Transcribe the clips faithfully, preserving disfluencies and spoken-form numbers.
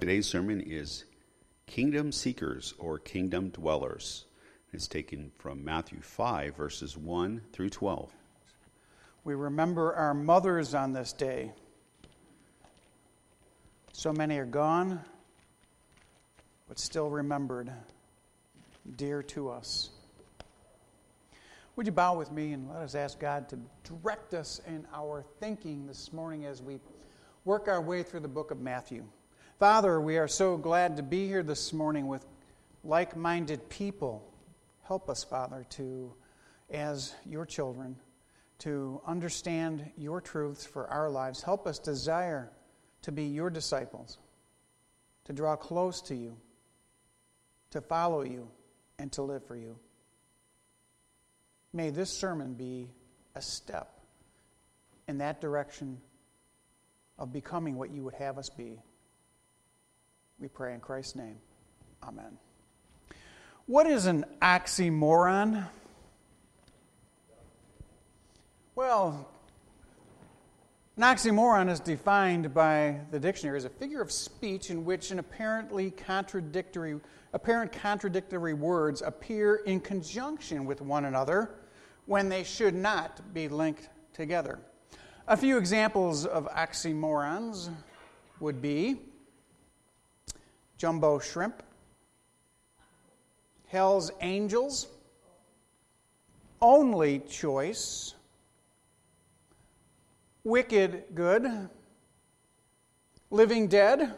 Today's sermon is Kingdom Seekers or Kingdom Dwellers. It's taken from Matthew five, verses one through twelve. We remember our mothers on this day. So many are gone, but still remembered, dear to us. Would you bow with me and let us ask God to direct us in our thinking this morning as we work our way through the book of Matthew. Father, we are so glad to be here this morning with like-minded people. Help us, Father, to, as your children, to understand your truths for our lives. Help us desire to be your disciples, to draw close to you, to follow you, and to live for you. May this sermon be a step in that direction of becoming what you would have us be. We pray in Christ's name. Amen. What is an oxymoron? Well, an oxymoron is defined by the dictionary as a figure of speech in which an apparently contradictory, apparent contradictory words appear in conjunction with one another when they should not be linked together. A few examples of oxymorons would be jumbo shrimp, Hell's Angels, only choice, wicked good, living dead,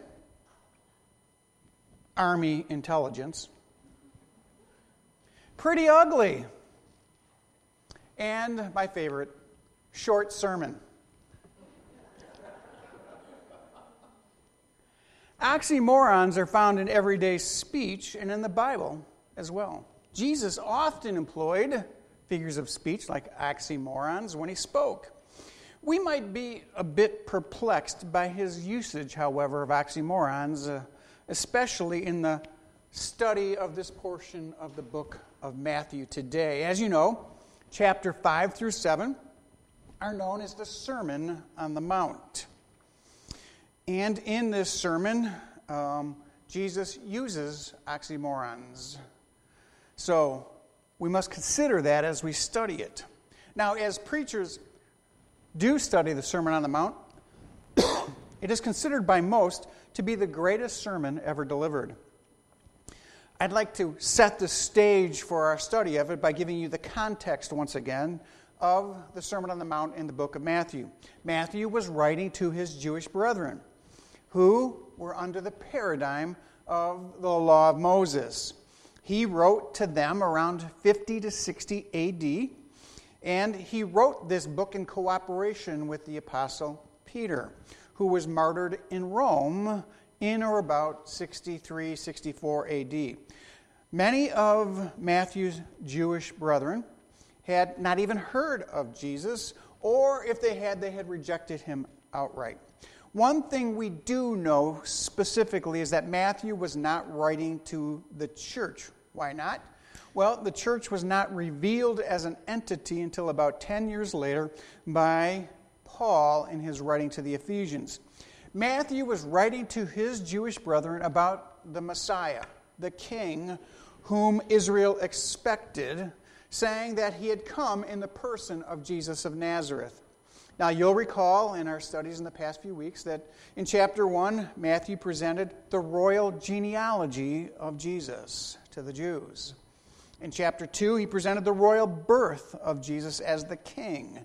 army intelligence, pretty ugly, and my favorite, short sermon. Oxymorons are found in everyday speech and in the Bible as well. Jesus often employed figures of speech like oxymorons when he spoke. We might be a bit perplexed by his usage, however, of oxymorons, uh, especially in the study of this portion of the book of Matthew today. As you know, chapter five through seven are known as the Sermon on the Mount. And in this sermon, um, Jesus uses oxymorons. So we must consider that as we study it. Now, as preachers do study the Sermon on the Mount, it is considered by most to be the greatest sermon ever delivered. I'd like to set the stage for our study of it by giving you the context once again of the Sermon on the Mount in the book of Matthew. Matthew was writing to his Jewish brethren who were under the paradigm of the law of Moses. He wrote to them around fifty to sixty A D, and he wrote this book in cooperation with the Apostle Peter, who was martyred in Rome in or about sixty-three, sixty-four A D. Many of Matthew's Jewish brethren had not even heard of Jesus, or if they had, they had rejected him outright. One thing we do know specifically is that Matthew was not writing to the church. Why not? Well, the church was not revealed as an entity until about ten years later by Paul in his writing to the Ephesians. Matthew was writing to his Jewish brethren about the Messiah, the King, whom Israel expected, saying that he had come in the person of Jesus of Nazareth. Now, you'll recall in our studies in the past few weeks that in chapter one, Matthew presented the royal genealogy of Jesus to the Jews. In chapter two, he presented the royal birth of Jesus as the king.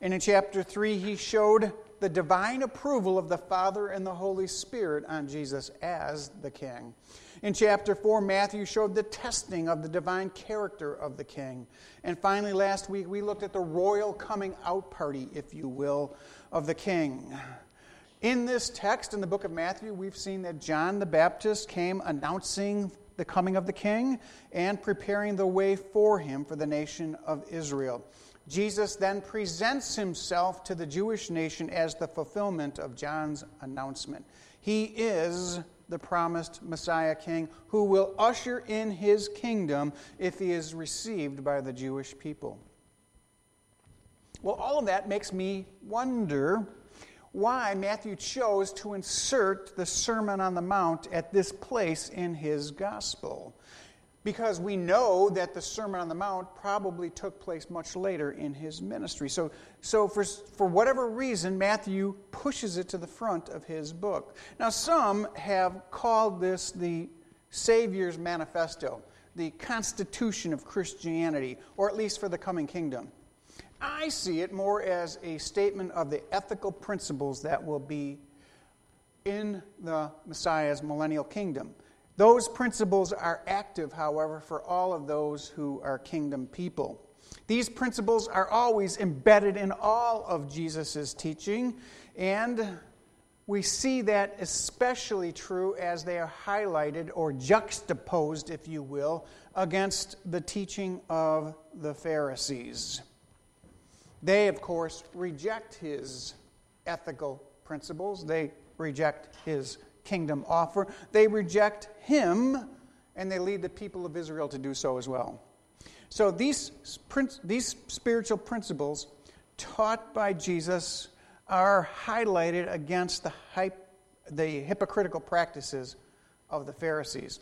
And in chapter three, he showed the divine approval of the Father and the Holy Spirit on Jesus as the King. In chapter four, Matthew showed the testing of the divine character of the King. And finally, last week, we looked at the royal coming out party, if you will, of the King. In this text, in the book of Matthew, we've seen that John the Baptist came announcing the coming of the King and preparing the way for him for the nation of Israel. Jesus then presents himself to the Jewish nation as the fulfillment of John's announcement. He is the promised Messiah King who will usher in his kingdom if he is received by the Jewish people. Well, all of that makes me wonder, why Matthew chose to insert the Sermon on the Mount at this place in his gospel. Because we know that the Sermon on the Mount probably took place much later in his ministry. So, so for, for whatever reason, Matthew pushes it to the front of his book. Now, some have called this the Savior's Manifesto, the Constitution of Christianity, or at least for the coming kingdom. I see it more as a statement of the ethical principles that will be in the Messiah's millennial kingdom. Those principles are active, however, for all of those who are kingdom people. These principles are always embedded in all of Jesus' teaching, and we see that especially true as they are highlighted or juxtaposed, if you will, against the teaching of the Pharisees. They, of course, reject his ethical principles. They reject his kingdom offer. They reject him, and they lead the people of Israel to do so as well. So these these spiritual principles taught by Jesus are highlighted against the hype, the hypocritical practices of the Pharisees.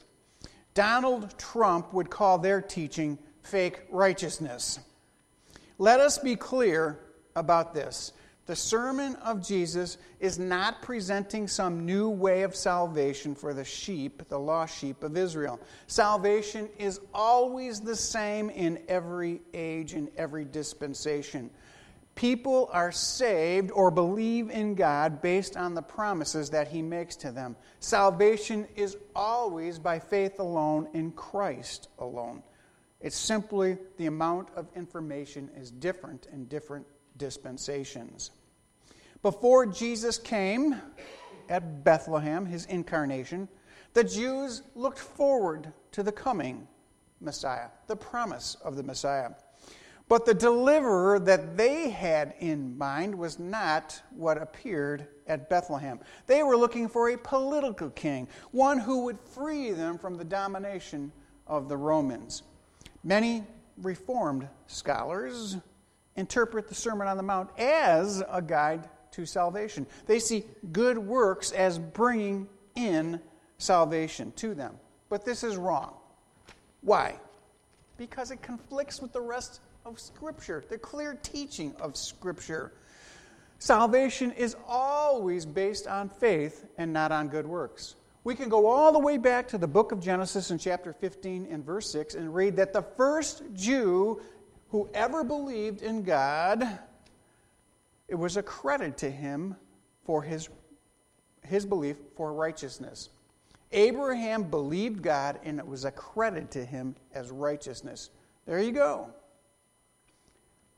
Donald Trump would call their teaching fake righteousness. Let us be clear about this. The sermon of Jesus is not presenting some new way of salvation for the sheep, the lost sheep of Israel. Salvation is always the same in every age, in every dispensation. People are saved or believe in God based on the promises that he makes to them. Salvation is always by faith alone in Christ alone. It's simply the amount of information is different in different dispensations. Before Jesus came at Bethlehem, his incarnation, the Jews looked forward to the coming Messiah, the promise of the Messiah. But the deliverer that they had in mind was not what appeared at Bethlehem. They were looking for a political king, one who would free them from the domination of the Romans. Many Reformed scholars interpret the Sermon on the Mount as a guide to salvation. They see good works as bringing in salvation to them. But this is wrong. Why? Because it conflicts with the rest of Scripture, the clear teaching of Scripture. Salvation is always based on faith and not on good works. We can go all the way back to the book of Genesis in chapter fifteen and verse six and read that the first Jew who ever believed in God, it was accredited to him for his, his belief for righteousness. Abraham believed God, and it was accredited to him as righteousness. There you go.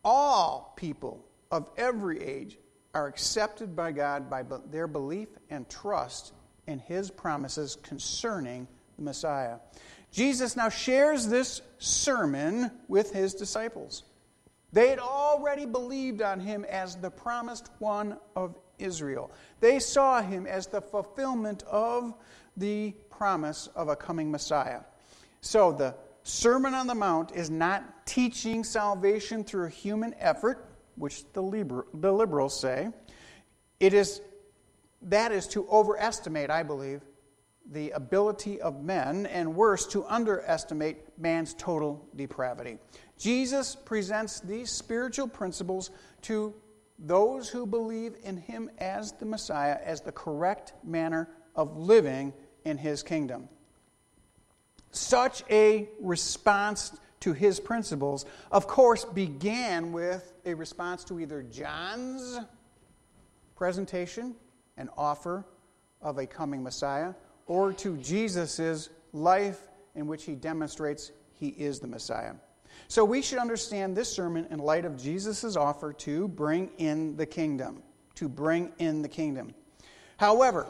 All people of every age are accepted by God by their belief and trust in his promises concerning the Messiah. Jesus now shares this sermon with his disciples. They had already believed on him as the promised one of Israel. They saw him as the fulfillment of the promise of a coming Messiah. So the Sermon on the Mount is not teaching salvation through human effort, which the liber- the liberals say. It is That is to overestimate, I believe, the ability of men, and worse, to underestimate man's total depravity. Jesus presents these spiritual principles to those who believe in him as the Messiah, as the correct manner of living in his kingdom. Such a response to his principles, of course, began with a response to either John's presentation, an offer of a coming Messiah, or to Jesus' life in which he demonstrates he is the Messiah. So we should understand this sermon in light of Jesus' offer to bring in the kingdom, to bring in the kingdom. However,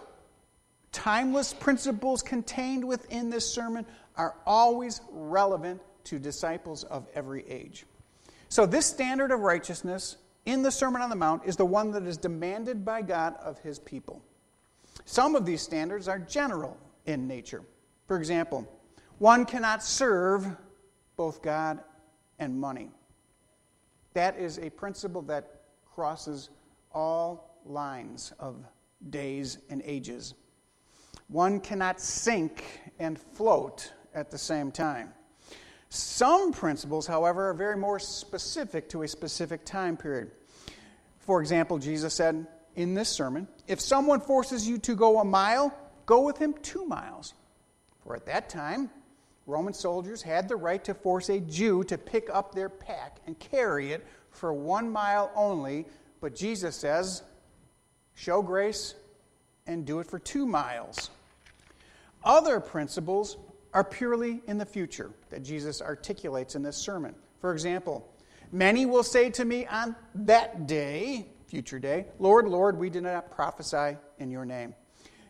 timeless principles contained within this sermon are always relevant to disciples of every age. So this standard of righteousness in the Sermon on the Mount is the one that is demanded by God of his people. Some of these standards are general in nature. For example, one cannot serve both God and money. That is a principle that crosses all lines of days and ages. One cannot sink and float at the same time. Some principles, however, are very more specific to a specific time period. For example, Jesus said in this sermon, if someone forces you to go a mile, go with him two miles. For at that time, Roman soldiers had the right to force a Jew to pick up their pack and carry it for one mile only, but Jesus says, show grace and do it for two miles. Other principles are purely in the future that Jesus articulates in this sermon. For example, many will say to me on that day, future day, Lord, Lord, we did not prophesy in your name.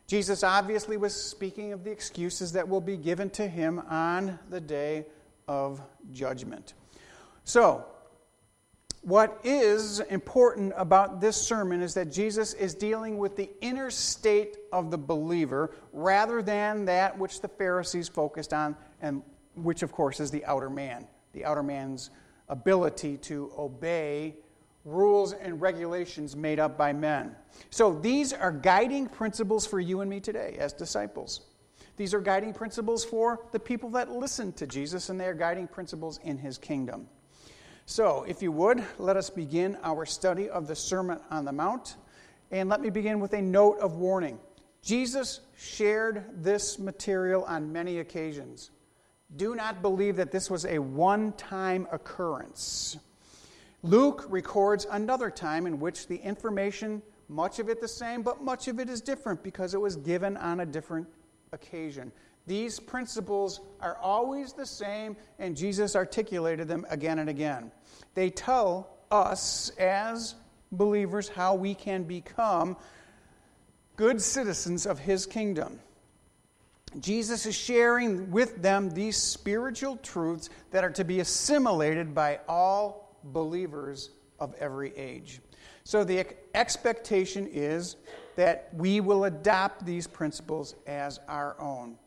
Jesus obviously was speaking of the excuses that will be given to him on the day of judgment. So, what is important about this sermon is that Jesus is dealing with the inner state of the believer rather than that which the Pharisees focused on, and which, of course, is the outer man, the outer man's ability to obey rules and regulations made up by men. So these are guiding principles for you and me today as disciples. These are guiding principles for the people that listen to Jesus, and they are guiding principles in his kingdom. So, if you would, let us begin our study of the Sermon on the Mount. And let me begin with a note of warning. Jesus shared this material on many occasions. Do not believe that this was a one-time occurrence. Luke records another time in which the information, much of it the same, but much of it is different because it was given on a different occasion. These principles are always the same, and Jesus articulated them again and again. They tell us as believers how we can become good citizens of his kingdom. Jesus is sharing with them these spiritual truths that are to be assimilated by all believers of every age. So the expectation is that we will adopt these principles as our own.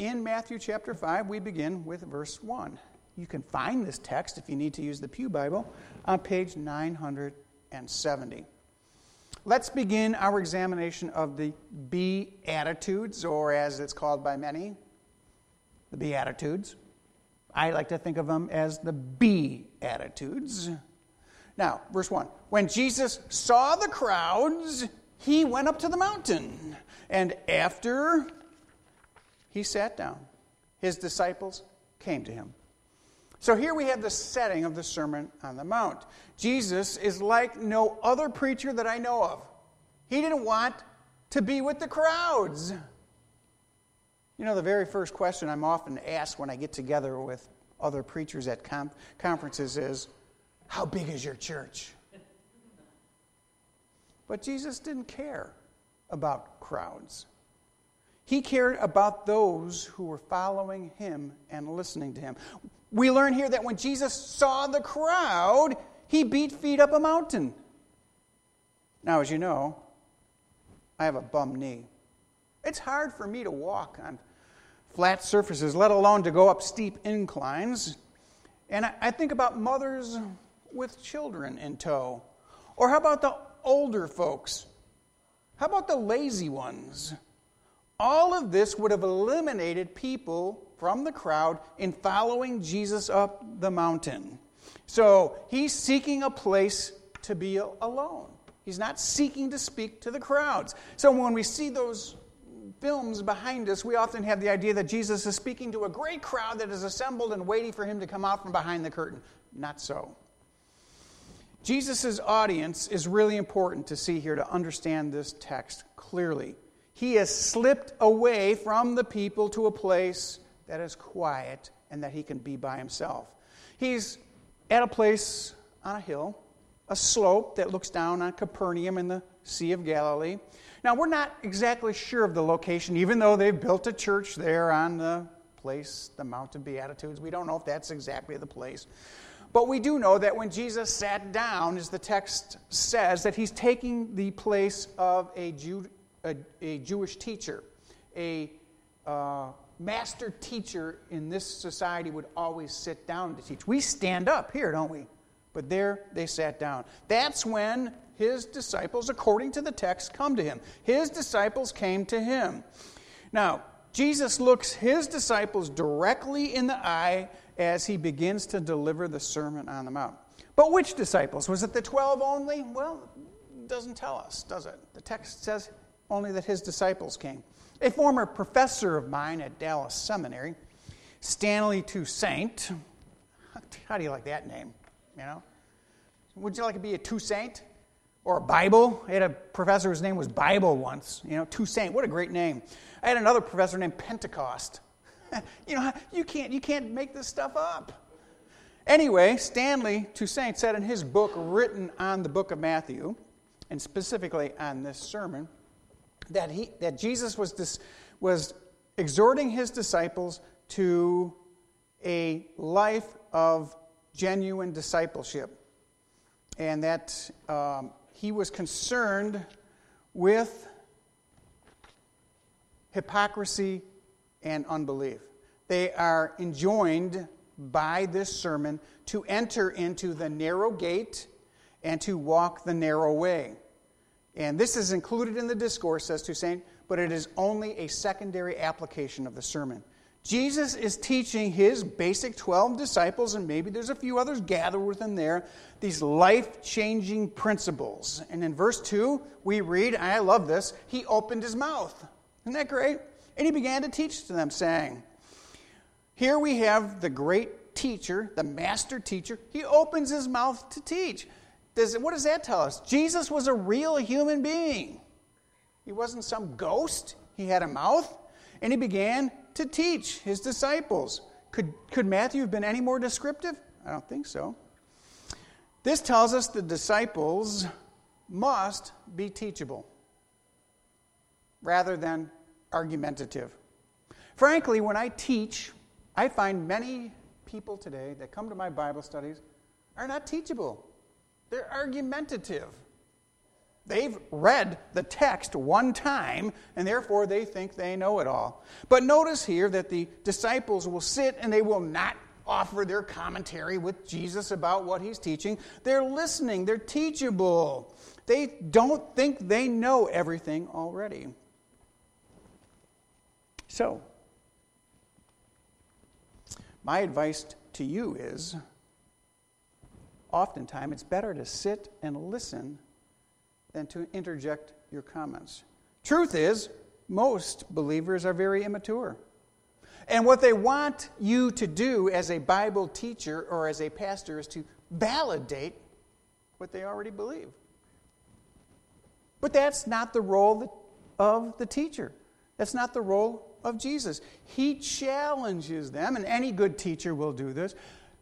In Matthew chapter five, we begin with verse one. You can find this text, if you need to use the Pew Bible, on page nine hundred seventy. Let's begin our examination of the Beatitudes, or as it's called by many, the Beatitudes. I like to think of them as the Beatitudes. Now, verse one. When Jesus saw the crowds, he went up to the mountain, and after he sat down, his disciples came to him. So here we have the setting of the Sermon on the Mount. Jesus is like no other preacher that I know of. He didn't want to be with the crowds. You know, the very first question I'm often asked when I get together with other preachers at com- conferences is, how big is your church? But Jesus didn't care about crowds. He cared about those who were following him and listening to him. We learn here that when Jesus saw the crowd, he beat feet up a mountain. Now, as you know, I have a bum knee. It's hard for me to walk on flat surfaces, let alone to go up steep inclines. And I think about mothers with children in tow. Or how about the older folks? How about the lazy ones? All of this would have eliminated people from the crowd in following Jesus up the mountain. So he's seeking a place to be alone. He's not seeking to speak to the crowds. So when we see those films behind us, we often have the idea that Jesus is speaking to a great crowd that is assembled and waiting for him to come out from behind the curtain. Not so. Jesus' audience is really important to see here to understand this text clearly. He has slipped away from the people to a place that is quiet and that he can be by himself. He's at a place on a hill, a slope that looks down on Capernaum in the Sea of Galilee. Now, we're not exactly sure of the location, even though they've built a church there on the place, the Mount of Beatitudes. We don't know if that's exactly the place. But we do know that when Jesus sat down, as the text says, that he's taking the place of a Jew. A, a Jewish teacher, a uh, master teacher in this society would always sit down to teach. We stand up here, don't we? But there they sat down. That's when his disciples, according to the text, come to him. His disciples came to him. Now, Jesus looks his disciples directly in the eye as he begins to deliver the Sermon on the Mount. But which disciples? Was it the twelve only? Well, it doesn't tell us, does it? The text says only that his disciples came. A former professor of mine at Dallas Seminary, Stanley Toussaint, how do you like that name, you know? Would you like to be a Toussaint or a Bible? I had a professor whose name was Bible once, you know, Toussaint, what a great name. I had another professor named Pentecost. You know, you can't, you can't make this stuff up. Anyway, Stanley Toussaint said in his book written on the book of Matthew, and specifically on this sermon, that he that Jesus was dis, was exhorting his disciples to a life of genuine discipleship, and that um, he was concerned with hypocrisy and unbelief. They are enjoined by this sermon to enter into the narrow gate and to walk the narrow way. And this is included in the discourse, says Toussaint, but it is only a secondary application of the sermon. Jesus is teaching his basic twelve disciples, and maybe there's a few others gathered within there, these life-changing principles. And in verse two, we read, and I love this, he opened his mouth. Isn't that great? And he began to teach to them, saying, here we have the great teacher, the master teacher. He opens his mouth to teach. Does, what does that tell us? Jesus was a real human being. He wasn't some ghost. He had a mouth, and he began to teach his disciples. Could, could Matthew have been any more descriptive? I don't think so. This tells us the disciples must be teachable rather than argumentative. Frankly, when I teach, I find many people today that come to my Bible studies are not teachable. They're argumentative. They've read the text one time, and therefore they think they know it all. But notice here that the disciples will sit and they will not offer their commentary with Jesus about what he's teaching. They're listening. They're teachable. They don't think they know everything already. So, my advice to you is, oftentimes it's better to sit and listen than to interject your comments. Truth is, most believers are very immature. And what they want you to do as a Bible teacher or as a pastor is to validate what they already believe. But that's not the role of the teacher. That's not the role of Jesus. He challenges them, and any good teacher will do this,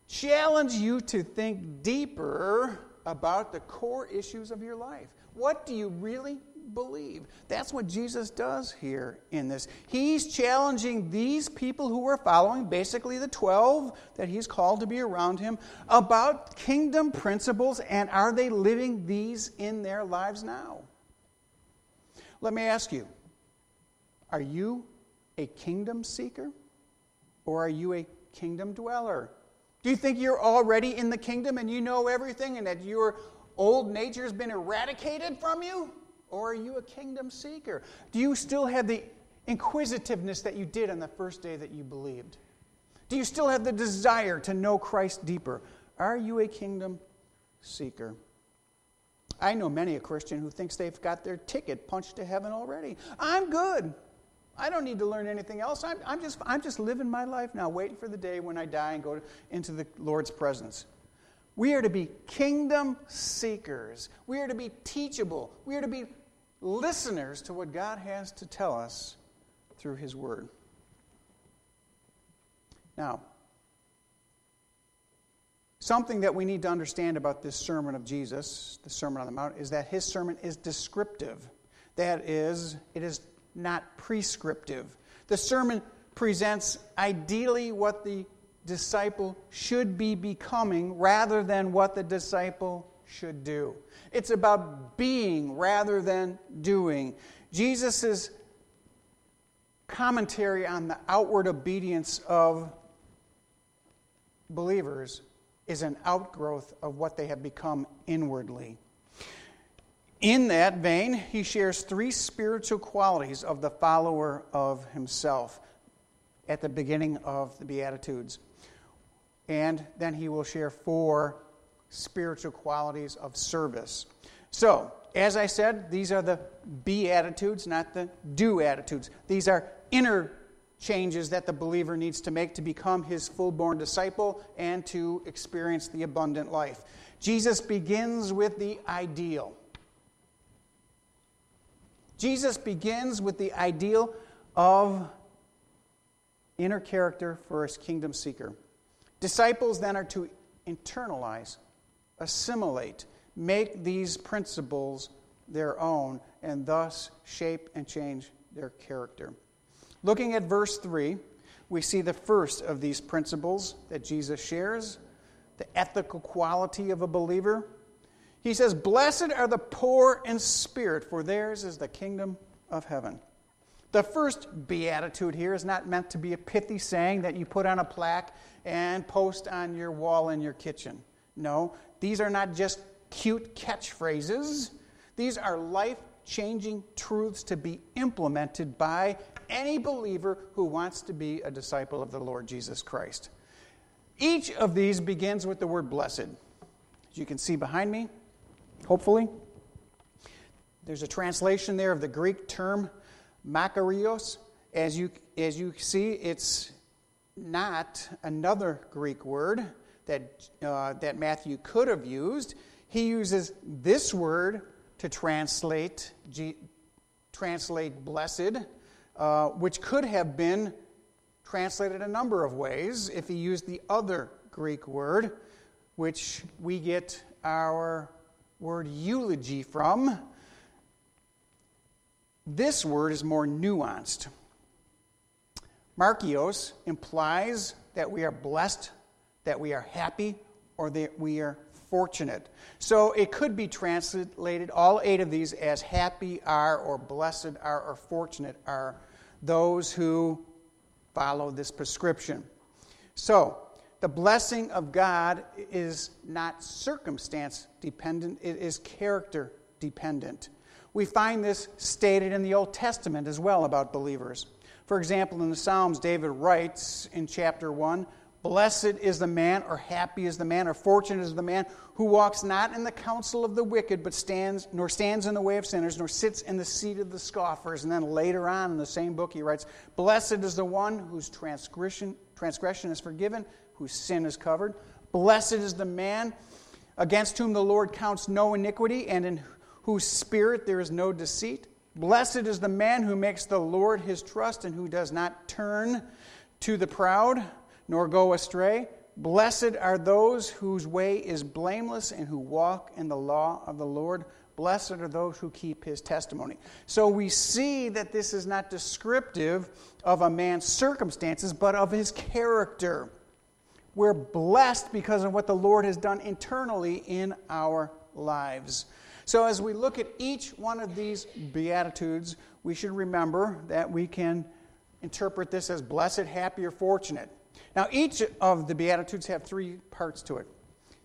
challenge you to think deeper about the core issues of your life. What do you really believe? That's what Jesus does here in this. He's challenging these people who are following, basically the twelve that he's called to be around him, about kingdom principles, and are they living these in their lives now? Let me ask you, are you a kingdom seeker, or are you a kingdom dweller? Do you think you're already in the kingdom and you know everything and that your old nature has been eradicated from you? Or are you a kingdom seeker? Do you still have the inquisitiveness that you did on the first day that you believed? Do you still have the desire to know Christ deeper? Are you a kingdom seeker? I know many a Christian who thinks they've got their ticket punched to heaven already. I'm good. I don't need to learn anything else. I'm, I'm just I'm just living my life now, waiting for the day when I die and go to, into the Lord's presence. We are to be kingdom seekers. We are to be teachable. We are to be listeners to what God has to tell us through his word. Now, something that we need to understand about this sermon of Jesus, the Sermon on the Mount, is that his sermon is descriptive. That is, it is not prescriptive. The sermon presents ideally what the disciple should be becoming rather than what the disciple should do. It's about being rather than doing. Jesus' commentary on the outward obedience of believers is an outgrowth of what they have become inwardly. In that vein, he shares three spiritual qualities of the follower of himself at the beginning of the Beatitudes. And then he will share four spiritual qualities of service. So, as I said, these are the Beatitudes, not the do attitudes. These are inner changes that the believer needs to make to become his full-born disciple and to experience the abundant life. Jesus begins with the ideal. Jesus begins with the ideal of inner character for his kingdom seeker. Disciples then are to internalize, assimilate, make these principles their own, and thus shape and change their character. Looking at verse three, we see the first of these principles that Jesus shares, the ethical quality of a believer. He says, "Blessed are the poor in spirit, for theirs is the kingdom of heaven." The first beatitude here is not meant to be a pithy saying that you put on a plaque and post on your wall in your kitchen. No, these are not just cute catchphrases. These are life-changing truths to be implemented by any believer who wants to be a disciple of the Lord Jesus Christ. Each of these begins with the word blessed. As you can see behind me, hopefully, there's a translation there of the Greek term makarios. As you, as you see, it's not another Greek word that, uh, that Matthew could have used. He uses this word to translate G, translate blessed, uh, which could have been translated a number of ways if he used the other Greek word, which we get our word eulogy from. This word is more nuanced. Markios implies that we are blessed, that we are happy, or that we are fortunate. So it could be translated, all eight of these, as happy are, or blessed are, or fortunate are those who follow this prescription. So, the blessing of God is not circumstance dependent, it is character dependent. We find this stated in the Old Testament as well about believers. For example, in the Psalms, David writes in chapter one, "Blessed is the man, or happy is the man, or fortunate is the man, who walks not in the counsel of the wicked, but stands, nor stands in the way of sinners, nor sits in the seat of the scoffers." And then later on in the same book he writes, "Blessed is the one whose transgression, transgression is forgiven, whose sin is covered. Blessed is the man against whom the Lord counts no iniquity, and in whose spirit there is no deceit. Blessed is the man who makes the Lord his trust, and who does not turn to the proud, nor go astray. Blessed are those whose way is blameless and who walk in the law of the Lord. Blessed are those who keep his testimony." So we see that this is not descriptive of a man's circumstances, but of his character. We're blessed because of what the Lord has done internally in our lives. So as we look at each one of these Beatitudes, we should remember that we can interpret this as blessed, happy, or fortunate. Now, each of the Beatitudes have three parts to it.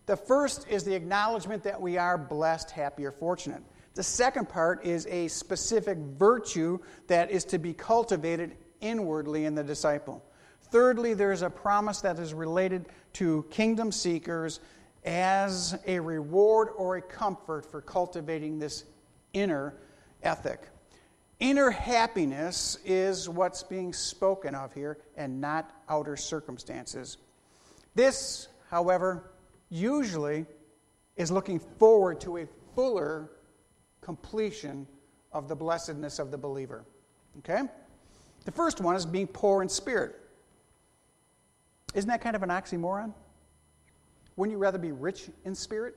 The first is the acknowledgement that we are blessed, happy, or fortunate. The second part is a specific virtue that is to be cultivated inwardly in the disciple. Thirdly, there is a promise that is related to kingdom seekers as a reward or a comfort for cultivating this inner ethic. Inner happiness is what's being spoken of here, and not outer circumstances. This, however, usually is looking forward to a fuller completion of the blessedness of the believer. Okay? The first one is being poor in spirit. Isn't that kind of an oxymoron? Wouldn't you rather be rich in spirit?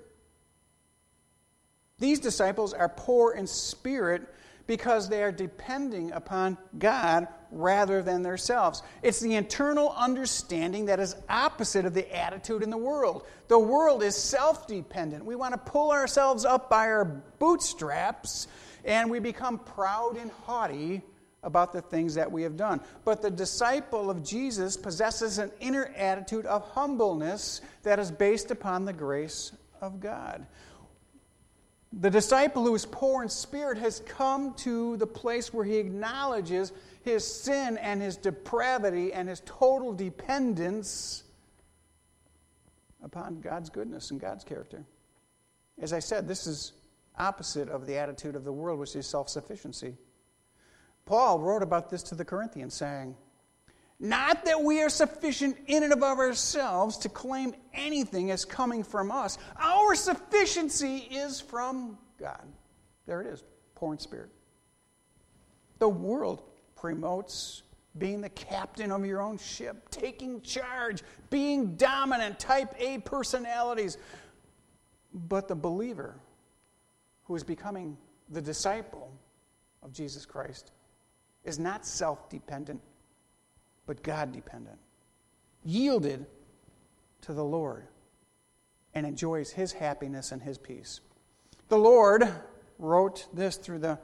These disciples are poor in spirit because they are depending upon God rather than themselves. It's the internal understanding that is opposite of the attitude in the world. The world is self-dependent. We want to pull ourselves up by our bootstraps, and we become proud and haughty about the things that we have done. But the disciple of Jesus possesses an inner attitude of humbleness that is based upon the grace of God. The disciple who is poor in spirit has come to the place where he acknowledges his sin and his depravity and his total dependence upon God's goodness and God's character. As I said, this is opposite of the attitude of the world, which is self-sufficiency. Paul wrote about this to the Corinthians, saying, "Not that we are sufficient in and of ourselves to claim anything as coming from us. Our sufficiency is from God." There it is, poor in spirit. The world promotes being the captain of your own ship, taking charge, being dominant, type A personalities. But the believer who is becoming the disciple of Jesus Christ is not self-dependent, but God-dependent, yielded to the Lord, and enjoys His happiness and His peace. The Lord wrote this through the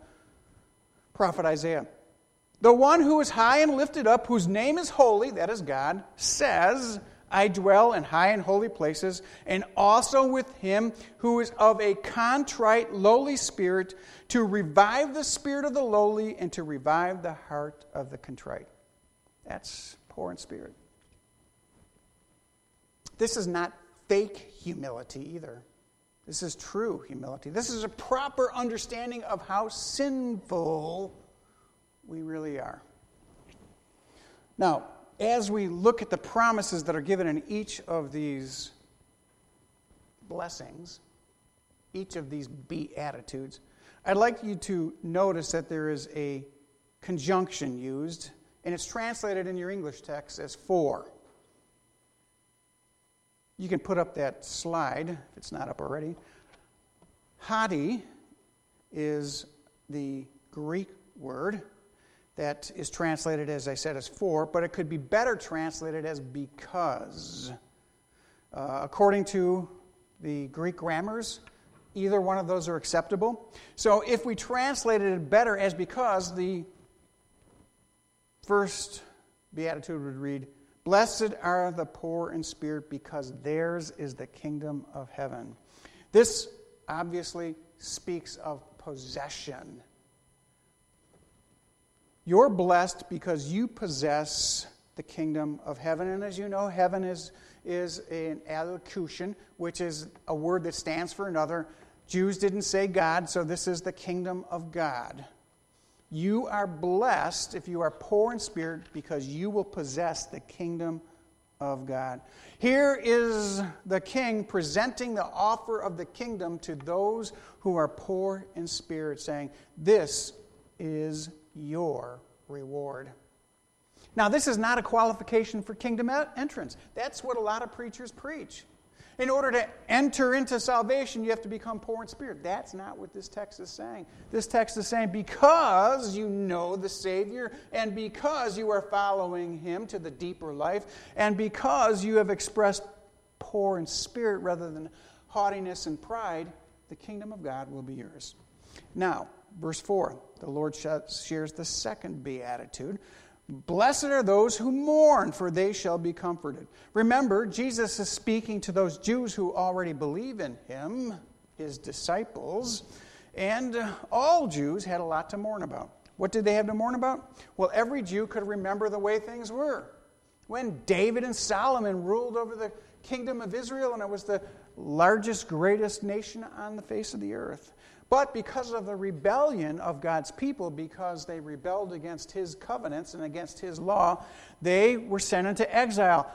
prophet Isaiah. "The one who is high and lifted up, whose name is holy," that is God, "says, I dwell in high and holy places, and also with him who is of a contrite, lowly spirit, to revive the spirit of the lowly and to revive the heart of the contrite." That's poor in spirit. This is not fake humility either. This is true humility. This is a proper understanding of how sinful we really are. Now, as we look at the promises that are given in each of these blessings, each of these Beatitudes, I'd like you to notice that there is a conjunction used, and it's translated in your English text as for. You can put up that slide, if it's not up already. Hadi is the Greek word that is translated, as I said, as for, but it could be better translated as because. Uh, according to the Greek grammars, either one of those are acceptable. So if we translated it better as because, the first Beatitude would read, "Blessed are the poor in spirit, because theirs is the kingdom of heaven." This obviously speaks of possession. You're blessed because you possess the kingdom of heaven. And as you know, heaven is, is an allocution, which is a word that stands for another. Jews didn't say God, so this is the kingdom of God. You are blessed if you are poor in spirit, because you will possess the kingdom of God. Here is the king presenting the offer of the kingdom to those who are poor in spirit, saying, "This is your reward." Now, this is not a qualification for kingdom entrance. That's what a lot of preachers preach. In order to enter into salvation, you have to become poor in spirit. That's not what this text is saying. This text is saying, because you know the Savior, and because you are following Him to the deeper life, and because you have expressed poor in spirit rather than haughtiness and pride, the kingdom of God will be yours. Now, verse four, the Lord shares the second beatitude. "Blessed are those who mourn, for they shall be comforted." Remember, Jesus is speaking to those Jews who already believe in Him, His disciples, and all Jews had a lot to mourn about. What did they have to mourn about? Well, every Jew could remember the way things were. When David and Solomon ruled over the kingdom of Israel, and it was the largest, greatest nation on the face of the earth. But because of the rebellion of God's people, because they rebelled against His covenants and against His law, they were sent into exile.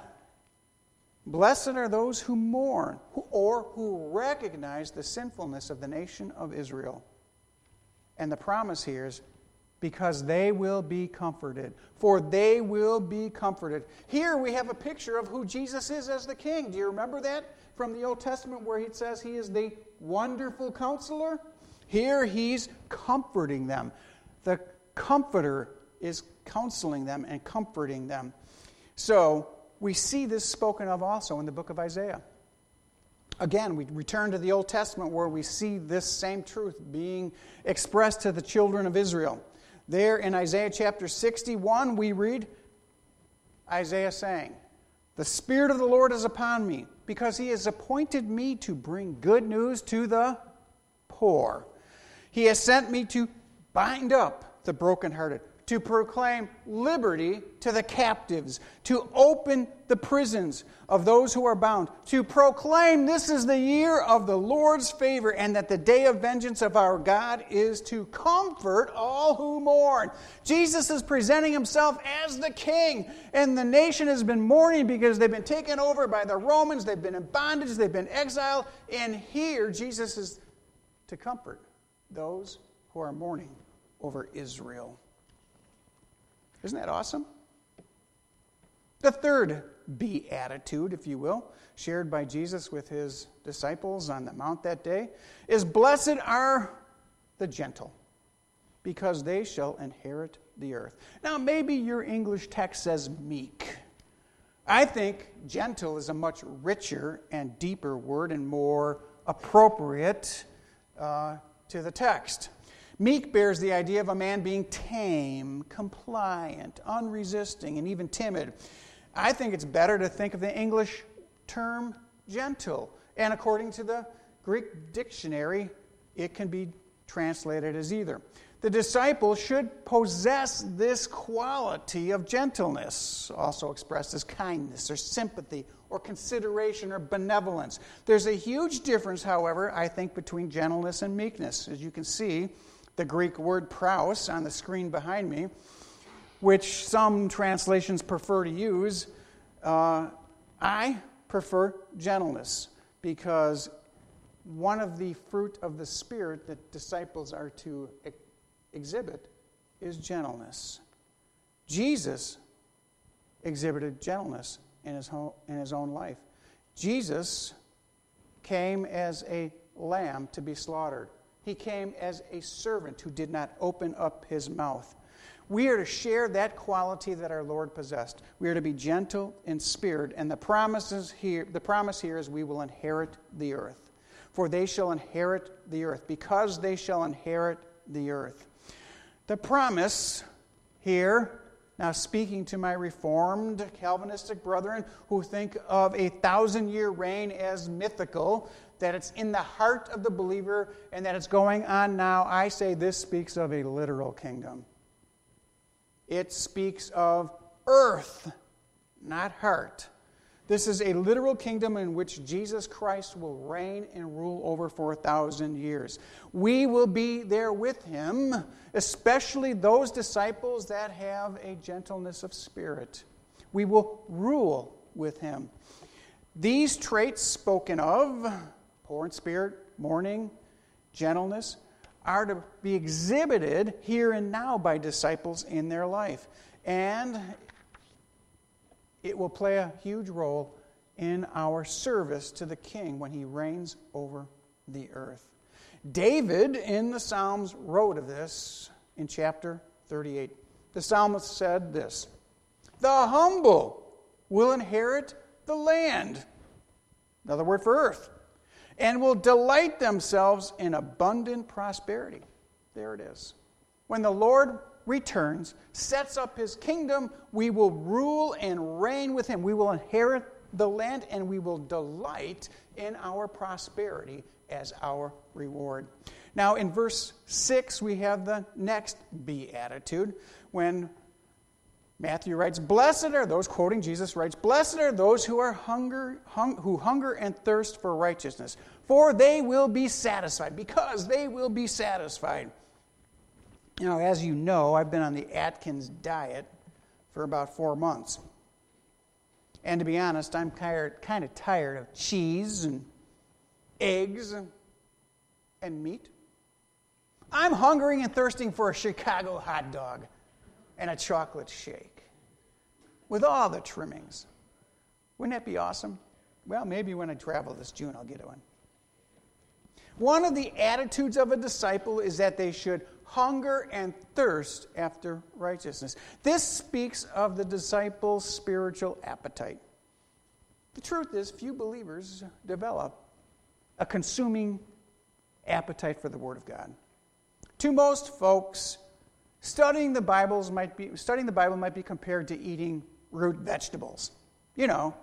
Blessed are those who mourn, or who recognize the sinfulness of the nation of Israel. And the promise here is, because they will be comforted. For they will be comforted. Here we have a picture of who Jesus is as the King. Do you remember that from the Old Testament, where He says He is the Wonderful Counselor? Here He's comforting them. The Comforter is counseling them and comforting them. So we see this spoken of also in the book of Isaiah. Again, we return to the Old Testament, where we see this same truth being expressed to the children of Israel. There in Isaiah chapter sixty-one, we read Isaiah saying, "The Spirit of the Lord is upon me, because He has appointed me to bring good news to the poor. He has sent me to bind up the brokenhearted, to proclaim liberty to the captives, to open the prisons of those who are bound, to proclaim this is the year of the Lord's favor and that the day of vengeance of our God is to comfort all who mourn. Jesus is presenting himself as the king, and the nation has been mourning because they've been taken over by the Romans, they've been in bondage, they've been exiled, and here Jesus is to comfort those who are mourning over Israel. Isn't that awesome? The third beatitude, if you will, shared by Jesus with his disciples on the Mount that day, is blessed are the gentle, because they shall inherit the earth. Now, maybe your English text says meek. I think gentle is a much richer and deeper word and more appropriate uh, to the text. Meek bears the idea of a man being tame, compliant, unresisting, and even timid. I think it's better to think of the English term gentle. And according to the Greek dictionary, it can be translated as either. The disciple should possess this quality of gentleness, also expressed as kindness or sympathy or consideration or benevolence. There's a huge difference, however, I think, between gentleness and meekness. As you can see, the Greek word praus on the screen behind me, which some translations prefer to use, uh, I prefer gentleness because one of the fruit of the Spirit that disciples are to ex- exhibit is gentleness. Jesus exhibited gentleness in his, ho- in his own life. Jesus came as a lamb to be slaughtered. He came as a servant who did not open up his mouth. We are to share that quality that our Lord possessed. We are to be gentle in spirit, and the promises here, the promise here is we will inherit the earth. For they shall inherit the earth, because they shall inherit the earth. The promise here, now speaking to my Reformed Calvinistic brethren who think of a thousand-year reign as mythical, that it's in the heart of the believer and that it's going on now, I say this speaks of a literal kingdom. It speaks of earth, not heart. This is a literal kingdom in which Jesus Christ will reign and rule over for a thousand years. We will be there with him, especially those disciples that have a gentleness of spirit. We will rule with him. These traits spoken of, poor in spirit, mourning, gentleness, are to be exhibited here and now by disciples in their life. And it will play a huge role in our service to the King when he reigns over the earth. David in the Psalms wrote of this in chapter thirty-eight. The psalmist said this, "The humble will inherit the land," another word for earth, "and will delight themselves in abundant prosperity." There it is. When the Lord returns, sets up his kingdom, we will rule and reign with him. We will inherit the land, and we will delight in our prosperity as our reward. Now, in verse six, we have the next beatitude when Matthew writes, "Blessed are those," quoting Jesus writes, "Blessed are those who are hunger, hung, who hunger and thirst for righteousness, for they will be satisfied," because they will be satisfied. Now, as you know, I've been on the Atkins diet for about four months. And to be honest, I'm tired, kind of tired of cheese and eggs and, and meat. I'm hungering and thirsting for a Chicago hot dog and a chocolate shake with all the trimmings. Wouldn't that be awesome? Well, maybe when I travel this June, I'll get one. One of the attitudes of a disciple is that they should hunger and thirst after righteousness. This speaks of the disciple's spiritual appetite. The truth is, few believers develop a consuming appetite for the Word of God. To most folks, Studying the Bibles might be studying the Bible might be compared to eating root vegetables. You know,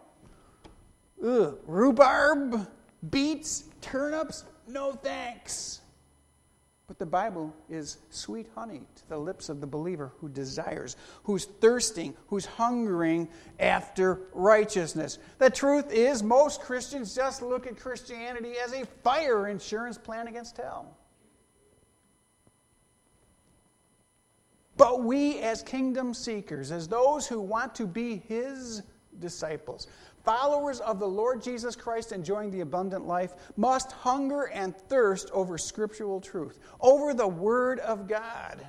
ugh, rhubarb, beets, turnips, no thanks. But the Bible is sweet honey to the lips of the believer who desires, who's thirsting, who's hungering after righteousness. The truth is, most Christians just look at Christianity as a fire insurance plan against hell. But we as kingdom seekers, as those who want to be His disciples, followers of the Lord Jesus Christ enjoying the abundant life, must hunger and thirst over scriptural truth, over the Word of God.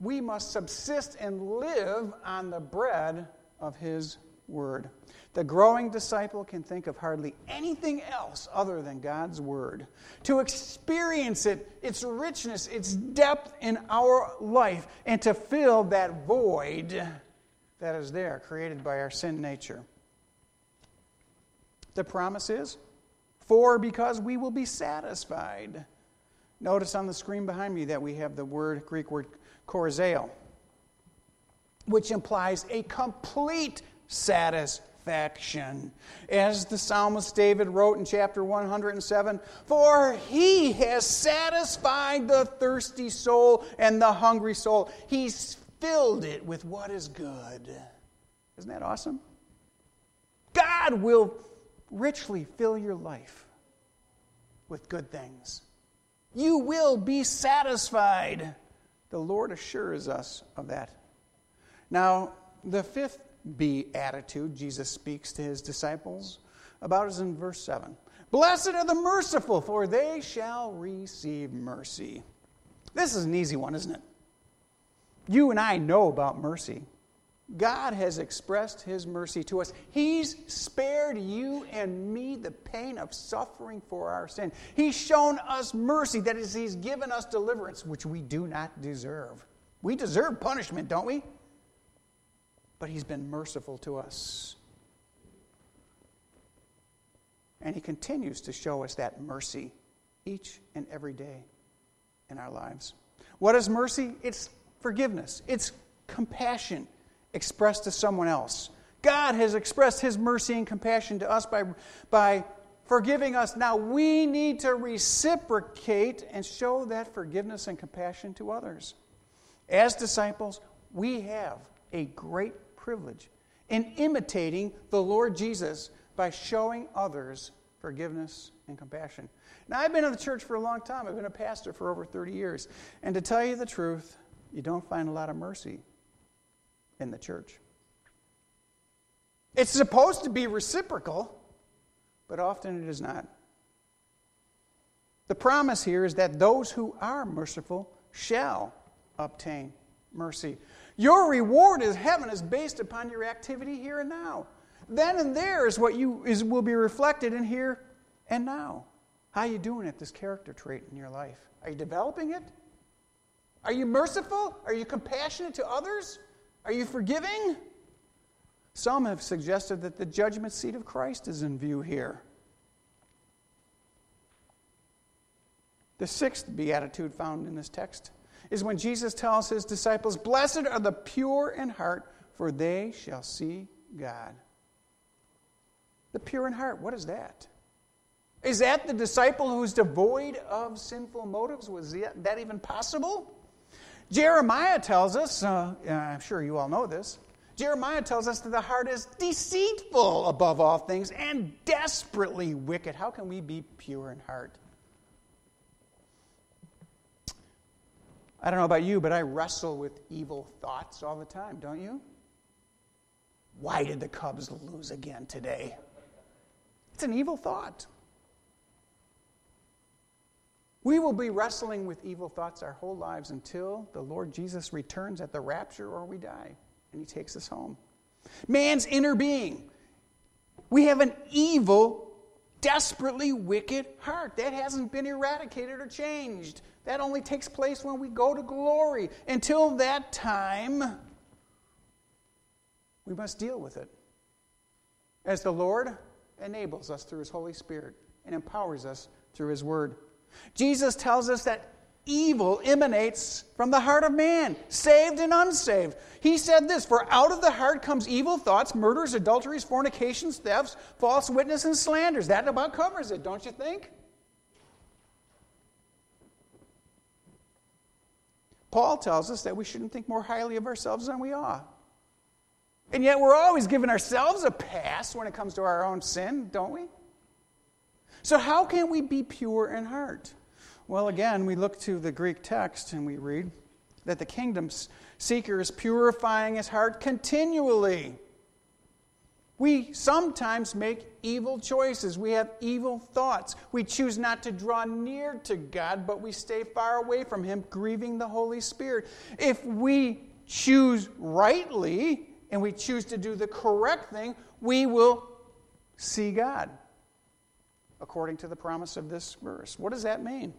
We must subsist and live on the bread of His Word. The growing disciple can think of hardly anything else other than God's Word. To experience it, its richness, its depth in our life, and to fill that void that is there, created by our sin nature. The promise is, for because we will be satisfied. Notice on the screen behind me that we have the word, Greek word korzeo, which implies a complete satisfaction. As the psalmist David wrote in chapter one hundred seven, for He has satisfied the thirsty soul and the hungry soul. He's filled it with what is good. Isn't that awesome? God will richly fill your life with good things. You will be satisfied. The Lord assures us of that. Now, the fifth Beatitude Jesus speaks to His disciples about is in verse seven. Blessed are the merciful, for they shall receive mercy. This is an easy one, isn't it? You and I know about mercy. God has expressed His mercy to us. He's spared you and me the pain of suffering for our sin. He's shown us mercy. That is, He's given us deliverance, which we do not deserve. We deserve punishment, don't we? But He's been merciful to us. And He continues to show us that mercy each and every day in our lives. What is mercy? It's forgiveness. It's compassion expressed to someone else. God has expressed His mercy and compassion to us by, by forgiving us. Now we need to reciprocate and show that forgiveness and compassion to others. As disciples, we have a great privilege in imitating the Lord Jesus by showing others forgiveness and compassion. Now, I've been in the church for a long time. I've been a pastor for over thirty years. And to tell you the truth, you don't find a lot of mercy in the church. It's supposed to be reciprocal, but often it is not. The promise here is that those who are merciful shall obtain mercy. Your reward in heaven is based upon your activity here and now. Then and there is what you is will be reflected in here and now. How are you doing at this character trait in your life? Are you developing it? Are you merciful? Are you compassionate to others? Are you forgiving? Some have suggested that the judgment seat of Christ is in view here. The sixth beatitude found in this text is when Jesus tells His disciples, blessed are the pure in heart, for they shall see God. The pure in heart, what is that? Is that the disciple who's devoid of sinful motives? Was that even possible? Jeremiah tells us, uh, I'm sure you all know this, Jeremiah tells us that the heart is deceitful above all things and desperately wicked. How can we be pure in heart? I don't know about you, but I wrestle with evil thoughts all the time, don't you? Why did the Cubs lose again today? It's an evil thought. We will be wrestling with evil thoughts our whole lives until the Lord Jesus returns at the rapture or we die, and He takes us home. Man's inner being. We have an evil, desperately wicked heart. That hasn't been eradicated or changed. That only takes place when we go to glory. Until that time, we must deal with it as the Lord enables us through His Holy Spirit and empowers us through His Word. Jesus tells us that evil emanates from the heart of man, saved and unsaved. He said this, for out of the heart comes evil thoughts, murders, adulteries, fornications, thefts, false witness, and slanders. That about covers it, don't you think? Paul tells us that we shouldn't think more highly of ourselves than we ought. And yet we're always giving ourselves a pass when it comes to our own sin, don't we? So how can we be pure in heart? Well, again, we look to the Greek text and we read that the kingdom seeker is purifying his heart continually. We sometimes make evil choices. We have evil thoughts. We choose not to draw near to God, but we stay far away from Him, grieving the Holy Spirit. If we choose rightly and we choose to do the correct thing, we will see God, according to the promise of this verse. What does that mean?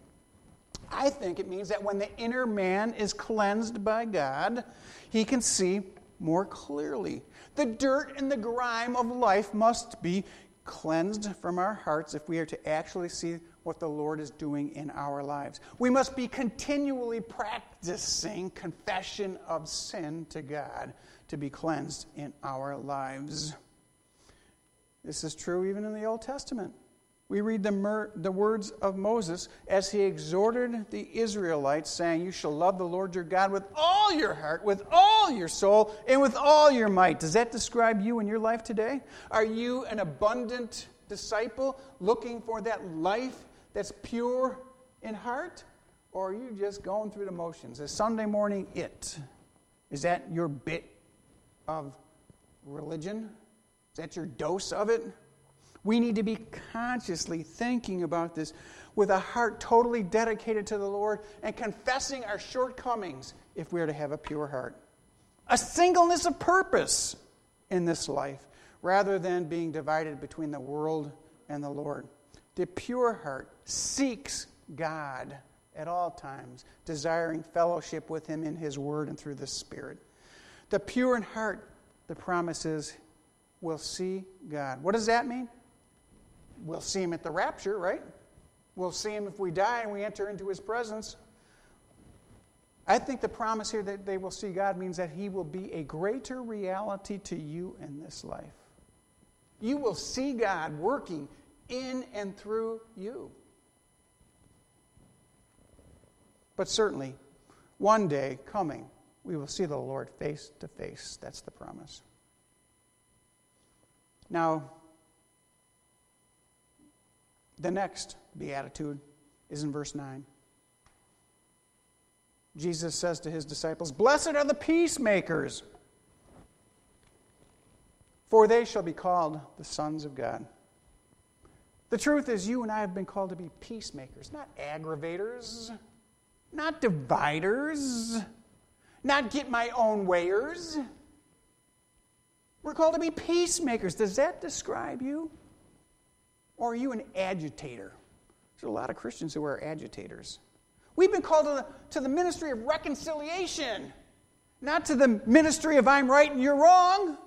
I think it means that when the inner man is cleansed by God, he can see more clearly. The dirt and the grime of life must be cleansed from our hearts if we are to actually see what the Lord is doing in our lives. We must be continually practicing confession of sin to God to be cleansed in our lives. This is true even in the Old Testament. We read the, mer- the words of Moses as he exhorted the Israelites, saying, "You shall love the Lord your God with all your heart, with all your soul, and with all your might." Does that describe you in your life today? Are you an abundant disciple looking for that life that's pure in heart? Or are you just going through the motions? Is Sunday morning it? Is that your bit of religion? Is that your dose of it? We need to be consciously thinking about this with a heart totally dedicated to the Lord and confessing our shortcomings if we are to have a pure heart. A singleness of purpose in this life rather than being divided between the world and the Lord. The pure heart seeks God at all times, desiring fellowship with Him in His Word and through the Spirit. The pure in heart, the promise is, will see God. What does that mean? We'll see Him at the rapture, right? We'll see Him if we die and we enter into His presence. I think the promise here that they will see God means that He will be a greater reality to you in this life. You will see God working in and through you. But certainly, one day coming, we will see the Lord face to face. That's the promise. Now, the next beatitude is in verse nine. Jesus says to His disciples, "Blessed are the peacemakers, for they shall be called the sons of God." The truth is, you and I have been called to be peacemakers, not aggravators, not dividers, not get my own wayers. We're called to be peacemakers. Does that describe you? Or are you an agitator? There's a lot of Christians who are agitators. We've been called to the, to the ministry of reconciliation, not to the ministry of I'm right and you're wrong.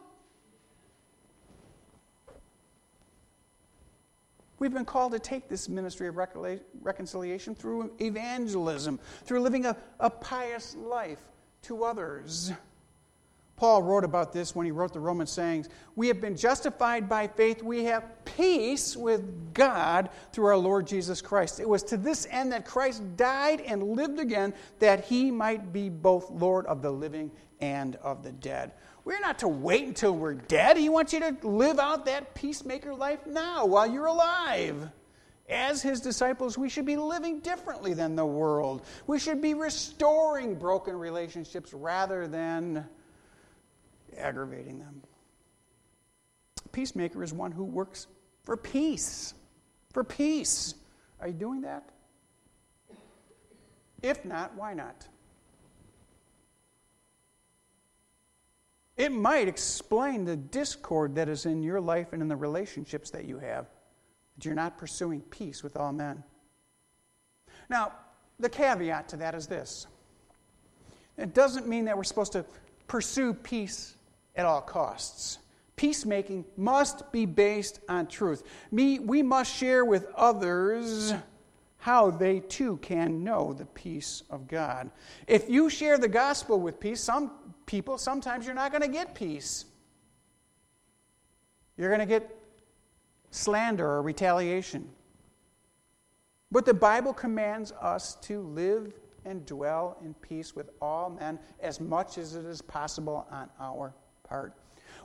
We've been called to take this ministry of recon- reconciliation through evangelism, through living a, a pious life to others. Paul wrote about this when he wrote the Roman sayings. We have been justified by faith. We have peace with God through our Lord Jesus Christ. It was to this end that Christ died and lived again, that He might be both Lord of the living and of the dead. We're not to wait until we're dead. He wants you to live out that peacemaker life now while you're alive. As His disciples, we should be living differently than the world. We should be restoring broken relationships rather than aggravating them. A peacemaker is one who works for peace. For peace. Are you doing that? If not, why not? It might explain the discord that is in your life and in the relationships that you have, that you're not pursuing peace with all men. Now, the caveat to that is this. It doesn't mean that we're supposed to pursue peace at all costs. Peacemaking must be based on truth. Me, we must share with others how they too can know the peace of God. If you share the gospel with peace, some people, sometimes you're not going to get peace. You're going to get slander or retaliation. But the Bible commands us to live and dwell in peace with all men as much as it is possible on our part.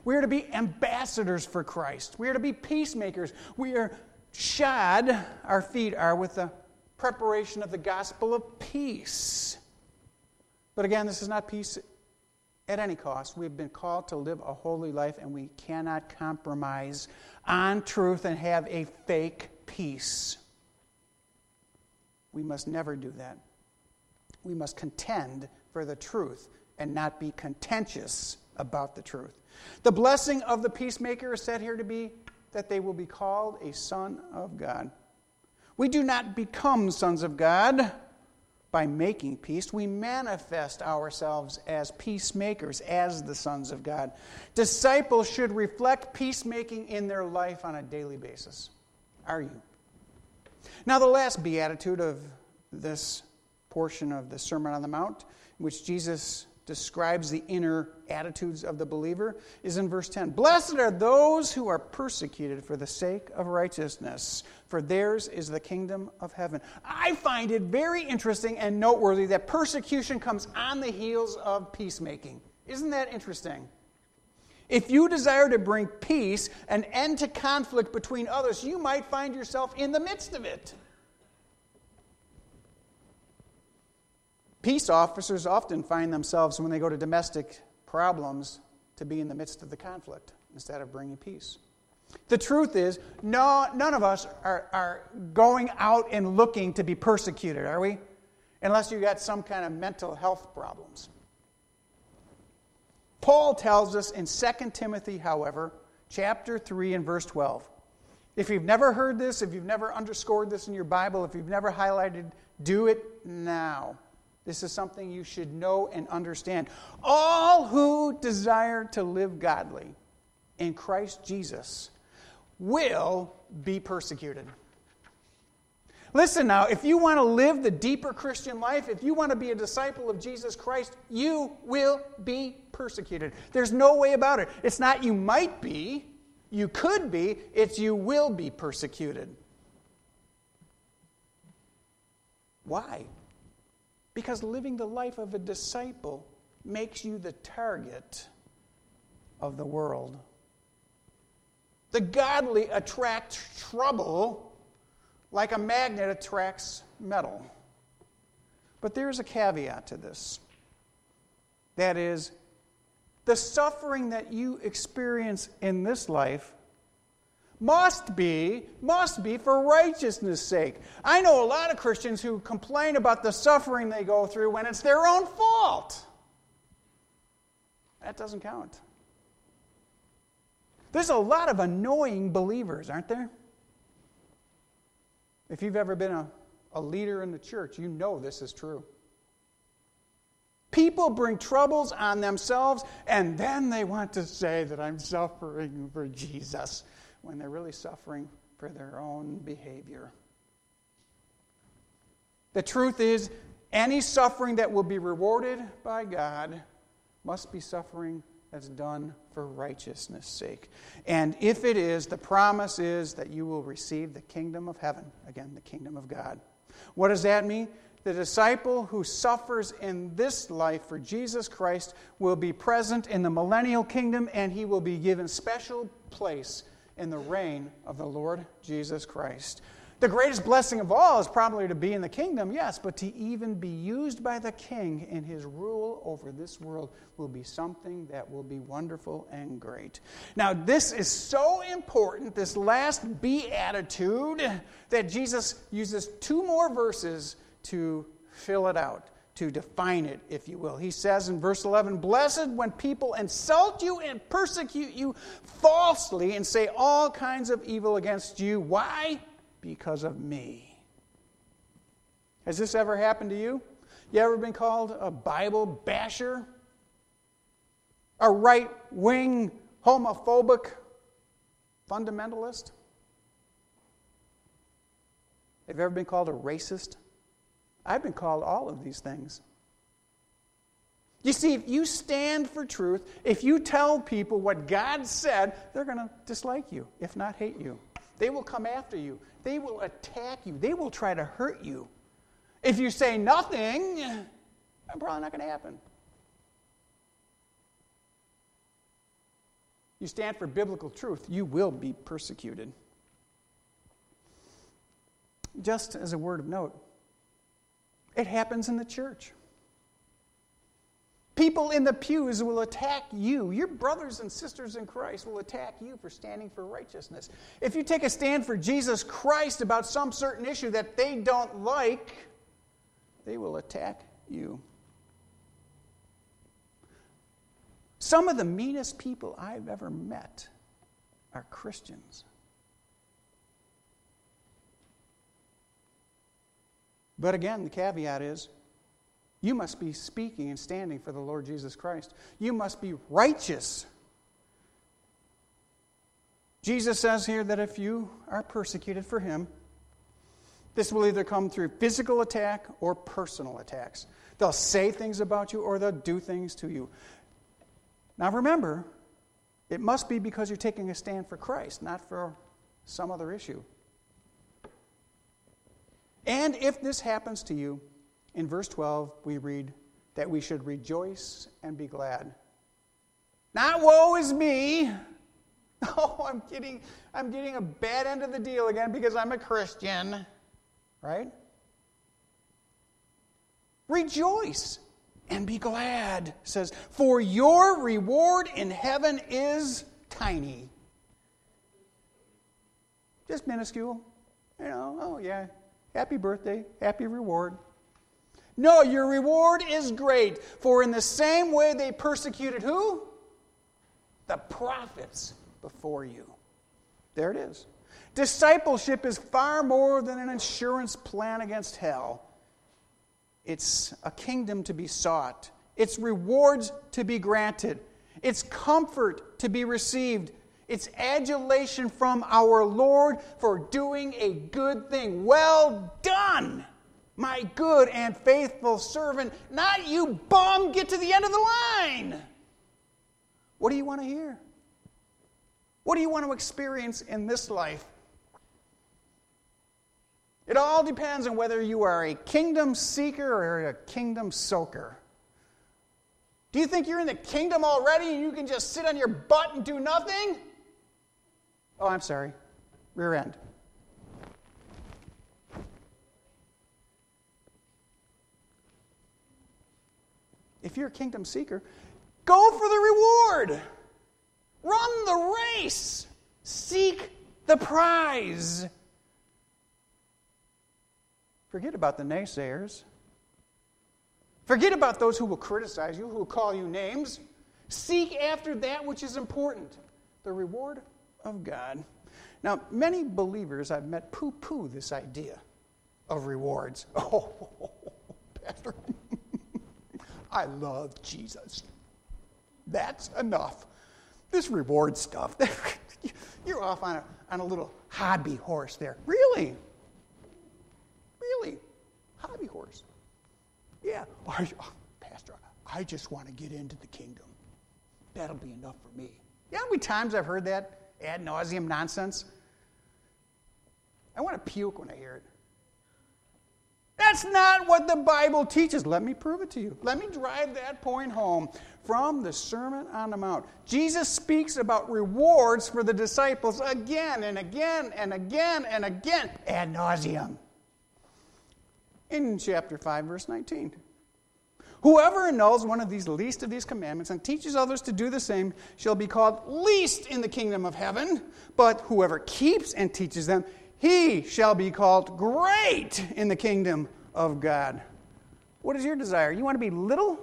We are to be ambassadors for Christ. We are to be peacemakers. We are shod, our feet are, with the preparation of the gospel of peace. But again, this is not peace at any cost. We've been called to live a holy life, and we cannot compromise on truth and have a fake peace. We must never do that. We must contend for the truth and not be contentious about the truth. The blessing of the peacemaker is said here to be that they will be called a son of God. We do not become sons of God by making peace. We manifest ourselves as peacemakers, as the sons of God. Disciples should reflect peacemaking in their life on a daily basis. Are you? Now, the last beatitude of this portion of the Sermon on the Mount, in which Jesus describes the inner attitudes of the believer, is in verse ten. Blessed are those who are persecuted for the sake of righteousness, for theirs is the kingdom of heaven. I find it very interesting and noteworthy that persecution comes on the heels of peacemaking. Isn't that interesting? If you desire to bring peace, an end to conflict between others, you might find yourself in the midst of it. Peace officers often find themselves, when they go to domestic problems, to be in the midst of the conflict instead of bringing peace. The truth is, no, none of us are, are going out and looking to be persecuted, are we? Unless you've got some kind of mental health problems. Paul tells us in Second Timothy, however, chapter three and verse twelve. If you've never heard this, if you've never underscored this in your Bible, if you've never highlighted, do it now. This is something you should know and understand. All who desire to live godly in Christ Jesus will be persecuted. Listen now, if you want to live the deeper Christian life, if you want to be a disciple of Jesus Christ, you will be persecuted. There's no way about it. It's not you might be, you could be, it's you will be persecuted. Why? Because living the life of a disciple makes you the target of the world. The godly attract trouble like a magnet attracts metal. But there is a caveat to this. That is, the suffering that you experience in this life Must be, must be for righteousness' sake. I know a lot of Christians who complain about the suffering they go through when it's their own fault. That doesn't count. There's a lot of annoying believers, aren't there? If you've ever been a, a leader in the church, you know this is true. People bring troubles on themselves, and then they want to say that I'm suffering for Jesus, when they're really suffering for their own behavior. The truth is, any suffering that will be rewarded by God must be suffering that's done for righteousness' sake. And if it is, the promise is that you will receive the kingdom of heaven. Again, the kingdom of God. What does that mean? The disciple who suffers in this life for Jesus Christ will be present in the millennial kingdom, and he will be given special place in the reign of the Lord Jesus Christ. The greatest blessing of all is probably to be in the kingdom, yes, but to even be used by the king in his rule over this world will be something that will be wonderful and great. Now, this is so important, this last beatitude, that Jesus uses two more verses to fill it out, to define it, if you will. He says in verse eleven, blessed when people insult you and persecute you falsely and say all kinds of evil against you. Why? Because of me. Has this ever happened to you? You ever been called a Bible basher? A right-wing homophobic fundamentalist? Have you ever been called a racist? I've been called all of these things. You see, if you stand for truth, if you tell people what God said, they're going to dislike you, if not hate you. They will come after you. They will attack you. They will try to hurt you. If you say nothing, that's probably not going to happen. You stand for biblical truth, you will be persecuted. Just as a word of note, it happens in the church. People in the pews will attack you. Your brothers and sisters in Christ will attack you for standing for righteousness. If you take a stand for Jesus Christ about some certain issue that they don't like, they will attack you. Some of the meanest people I've ever met are Christians. But again, the caveat is, you must be speaking and standing for the Lord Jesus Christ. You must be righteous. Jesus says here that if you are persecuted for Him, this will either come through physical attack or personal attacks. They'll say things about you or they'll do things to you. Now remember, it must be because you're taking a stand for Christ, not for some other issue. And if this happens to you, in verse twelve, we read that we should rejoice and be glad. Not woe is me. Oh, I'm getting, I'm getting a bad end of the deal again because I'm a Christian. Right? Rejoice and be glad, it says, for your reward in heaven is tiny. Just minuscule. You know, oh yeah, happy birthday, happy reward. No, your reward is great, for in the same way they persecuted who? The prophets before you. There it is. Discipleship is far more than an insurance plan against hell. It's a kingdom to be sought. It's rewards to be granted. It's comfort to be received. It's adulation from our Lord for doing a good thing. Well done, my good and faithful servant. Not you bum, get to the end of the line. What do you want to hear? What do you want to experience in this life? It all depends on whether you are a kingdom seeker or a kingdom soaker. Do you think you're in the kingdom already and you can just sit on your butt and do nothing? Oh, I'm sorry. Rear end. If you're a kingdom seeker, go for the reward. Run the race. Seek the prize. Forget about the naysayers. Forget about those who will criticize you, who will call you names. Seek after that which is important, the reward of God. Now, many believers I've met poo-poo this idea of rewards. Oh, Pastor, I love Jesus. That's enough. This reward stuff, you're off on a, on a little hobby horse there. Really? Really? Hobby horse. Yeah. Oh, Pastor, I just want to get into the kingdom. That'll be enough for me. You know how many times I've heard that ad nauseum nonsense? I want to puke when I hear it. That's not what the Bible teaches. Let me prove it to you. Let me drive that point home from the Sermon on the Mount. Jesus speaks about rewards for the disciples again and again and again and again ad nauseum. In chapter five, verse nineteen. Whoever annuls one of these least of these commandments and teaches others to do the same shall be called least in the kingdom of heaven, but whoever keeps and teaches them, he shall be called great in the kingdom of God. What is your desire? You want to be little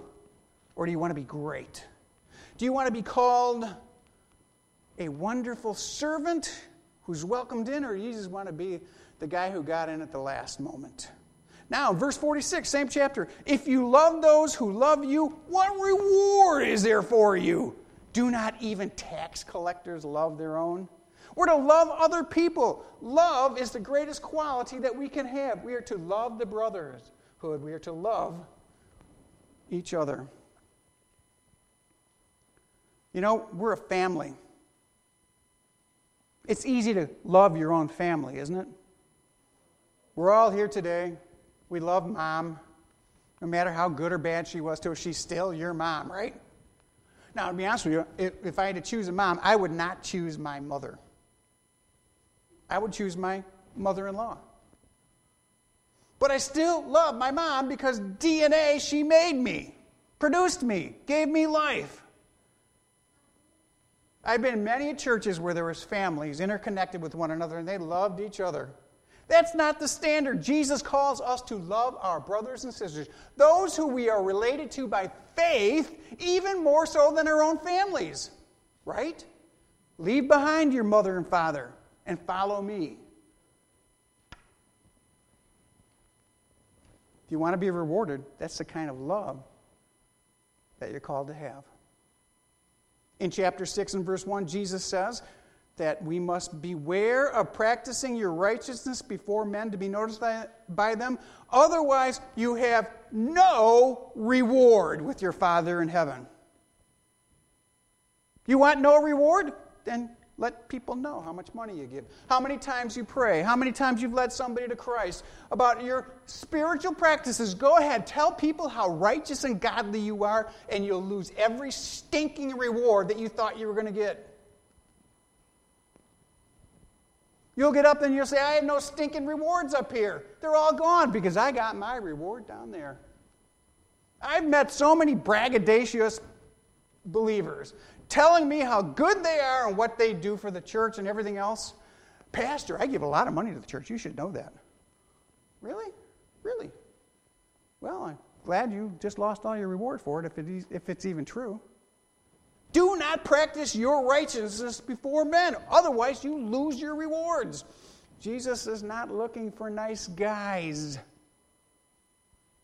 or do you want to be great? Do you want to be called a wonderful servant who's welcomed in, or do you just want to be the guy who got in at the last moment? Now, verse forty-six, same chapter. If you love those who love you, what reward is there for you? Do not even tax collectors love their own? We're to love other people. Love is the greatest quality that we can have. We are to love the brotherhood. We are to love each other. You know, we're a family. It's easy to love your own family, isn't it? We're all here today. We love Mom. No matter how good or bad she was to us, she's still your mom, right? Now, to be honest with you, if, if I had to choose a mom, I would not choose my mother. I would choose my mother-in-law. But I still love my mom because D N A, she made me, produced me, gave me life. I've been in many churches where there was families interconnected with one another and they loved each other. That's not the standard. Jesus calls us to love our brothers and sisters, those who we are related to by faith, even more so than our own families, right? Leave behind your mother and father and follow me. If you want to be rewarded, that's the kind of love that you're called to have. In chapter six and verse one, Jesus says that we must beware of practicing your righteousness before men to be noticed by, by them. Otherwise, you have no reward with your Father in heaven. You want no reward? Then let people know how much money you give, how many times you pray, how many times you've led somebody to Christ, about your spiritual practices. Go ahead, tell people how righteous and godly you are, and you'll lose every stinking reward that you thought you were going to get. You'll get up and you'll say, I have no stinking rewards up here. They're all gone because I got my reward down there. I've met so many braggadocious believers telling me how good they are and what they do for the church and everything else. Pastor, I give a lot of money to the church. You should know that. Really? Really? Well, I'm glad you just lost all your reward for it if, it is, if it's even true. Do not practice your righteousness before men. Otherwise, you lose your rewards. Jesus is not looking for nice guys.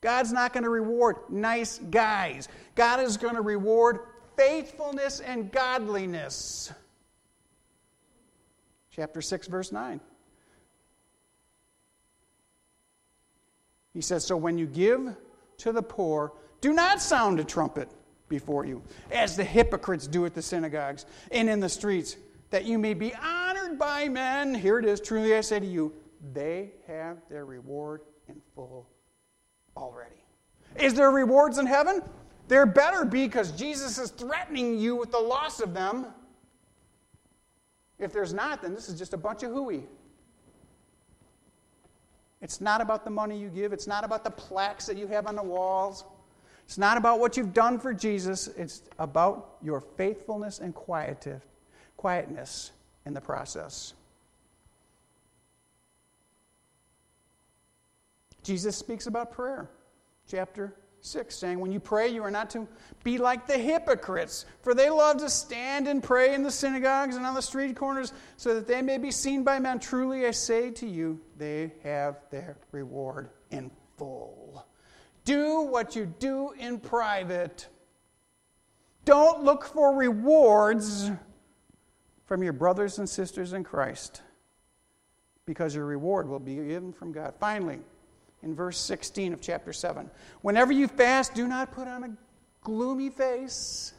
God's not going to reward nice guys. God is going to reward faithfulness and godliness. Chapter six, verse nine. He says, so when you give to the poor, do not sound a trumpet before you, as the hypocrites do at the synagogues and in the streets, that you may be honored by men. Here it is, truly I say to you, they have their reward in full already. Is there rewards in heaven? There better be, because Jesus is threatening you with the loss of them. If there's not, then this is just a bunch of hooey. It's not about the money you give. It's not about the plaques that you have on the walls. It's not about what you've done for Jesus. It's about your faithfulness and quietness in the process. Jesus speaks about prayer. Chapter six, saying, when you pray, you are not to be like the hypocrites, for they love to stand and pray in the synagogues and on the street corners, so that they may be seen by men. Truly I say to you, they have their reward in full. Do what you do in private. Don't look for rewards from your brothers and sisters in Christ, because your reward will be given from God. Finally, in verse sixteen of chapter seven. Whenever you fast, do not put on a gloomy face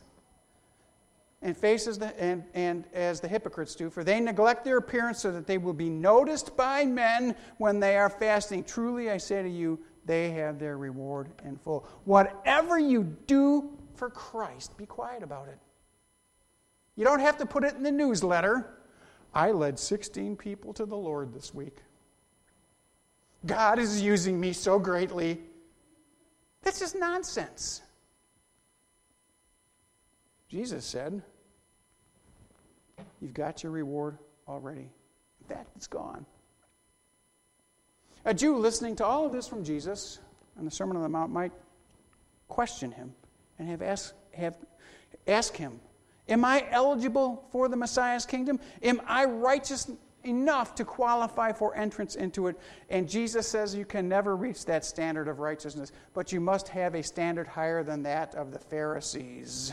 and faces the, and, and as the hypocrites do, for they neglect their appearance so that they will be noticed by men when they are fasting. Truly, I say to you, they have their reward in full. Whatever you do for Christ, be quiet about it. You don't have to put it in the newsletter. I led sixteen people to the Lord this week. God is using me so greatly. That's just nonsense. Jesus said, you've got your reward already. That's gone. A Jew listening to all of this from Jesus on the Sermon on the Mount might question him and have asked have ask him, am I eligible for the Messiah's kingdom? Am I righteous enough to qualify for entrance into it? And Jesus says you can never reach that standard of righteousness, but you must have a standard higher than that of the Pharisees.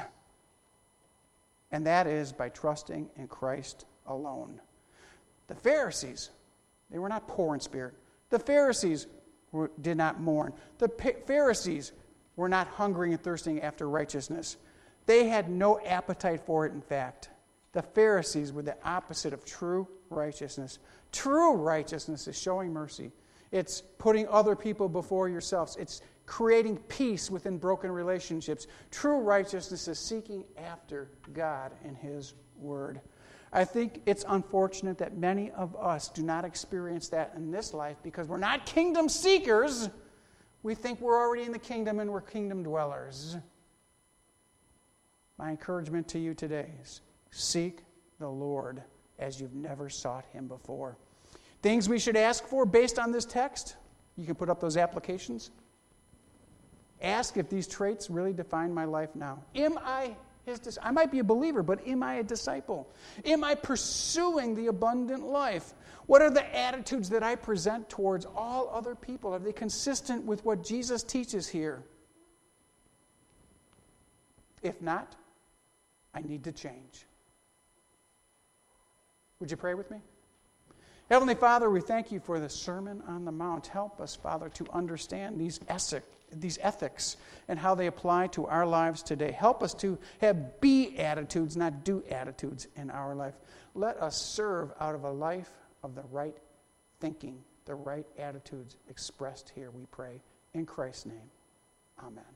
And that is by trusting in Christ alone. The Pharisees, they were not poor in spirit. The Pharisees were, did not mourn. The pa- Pharisees were not hungering and thirsting after righteousness. They had no appetite for it, in fact. The Pharisees were the opposite of true righteousness. True righteousness is showing mercy. It's putting other people before yourselves. It's creating peace within broken relationships. True righteousness is seeking after God and His Word. I think it's unfortunate that many of us do not experience that in this life because we're not kingdom seekers. We think we're already in the kingdom and we're kingdom dwellers. My encouragement to you today is seek the Lord as you've never sought Him before. Things we should ask for based on this text. You can put up those applications. Ask if these traits really define my life now. Am I His dis- I might be a believer, but am I a disciple? Am I pursuing the abundant life? What are the attitudes that I present towards all other people? Are they consistent with what Jesus teaches here? If not, I need to change. Would you pray with me? Heavenly Father, we thank you for the Sermon on the Mount. Help us, Father, to understand these ethics. These ethics and how they apply to our lives today. Help us to have be attitudes, not do attitudes in our life. Let us serve out of a life of the right thinking, the right attitudes expressed here, we pray. In Christ's name, amen.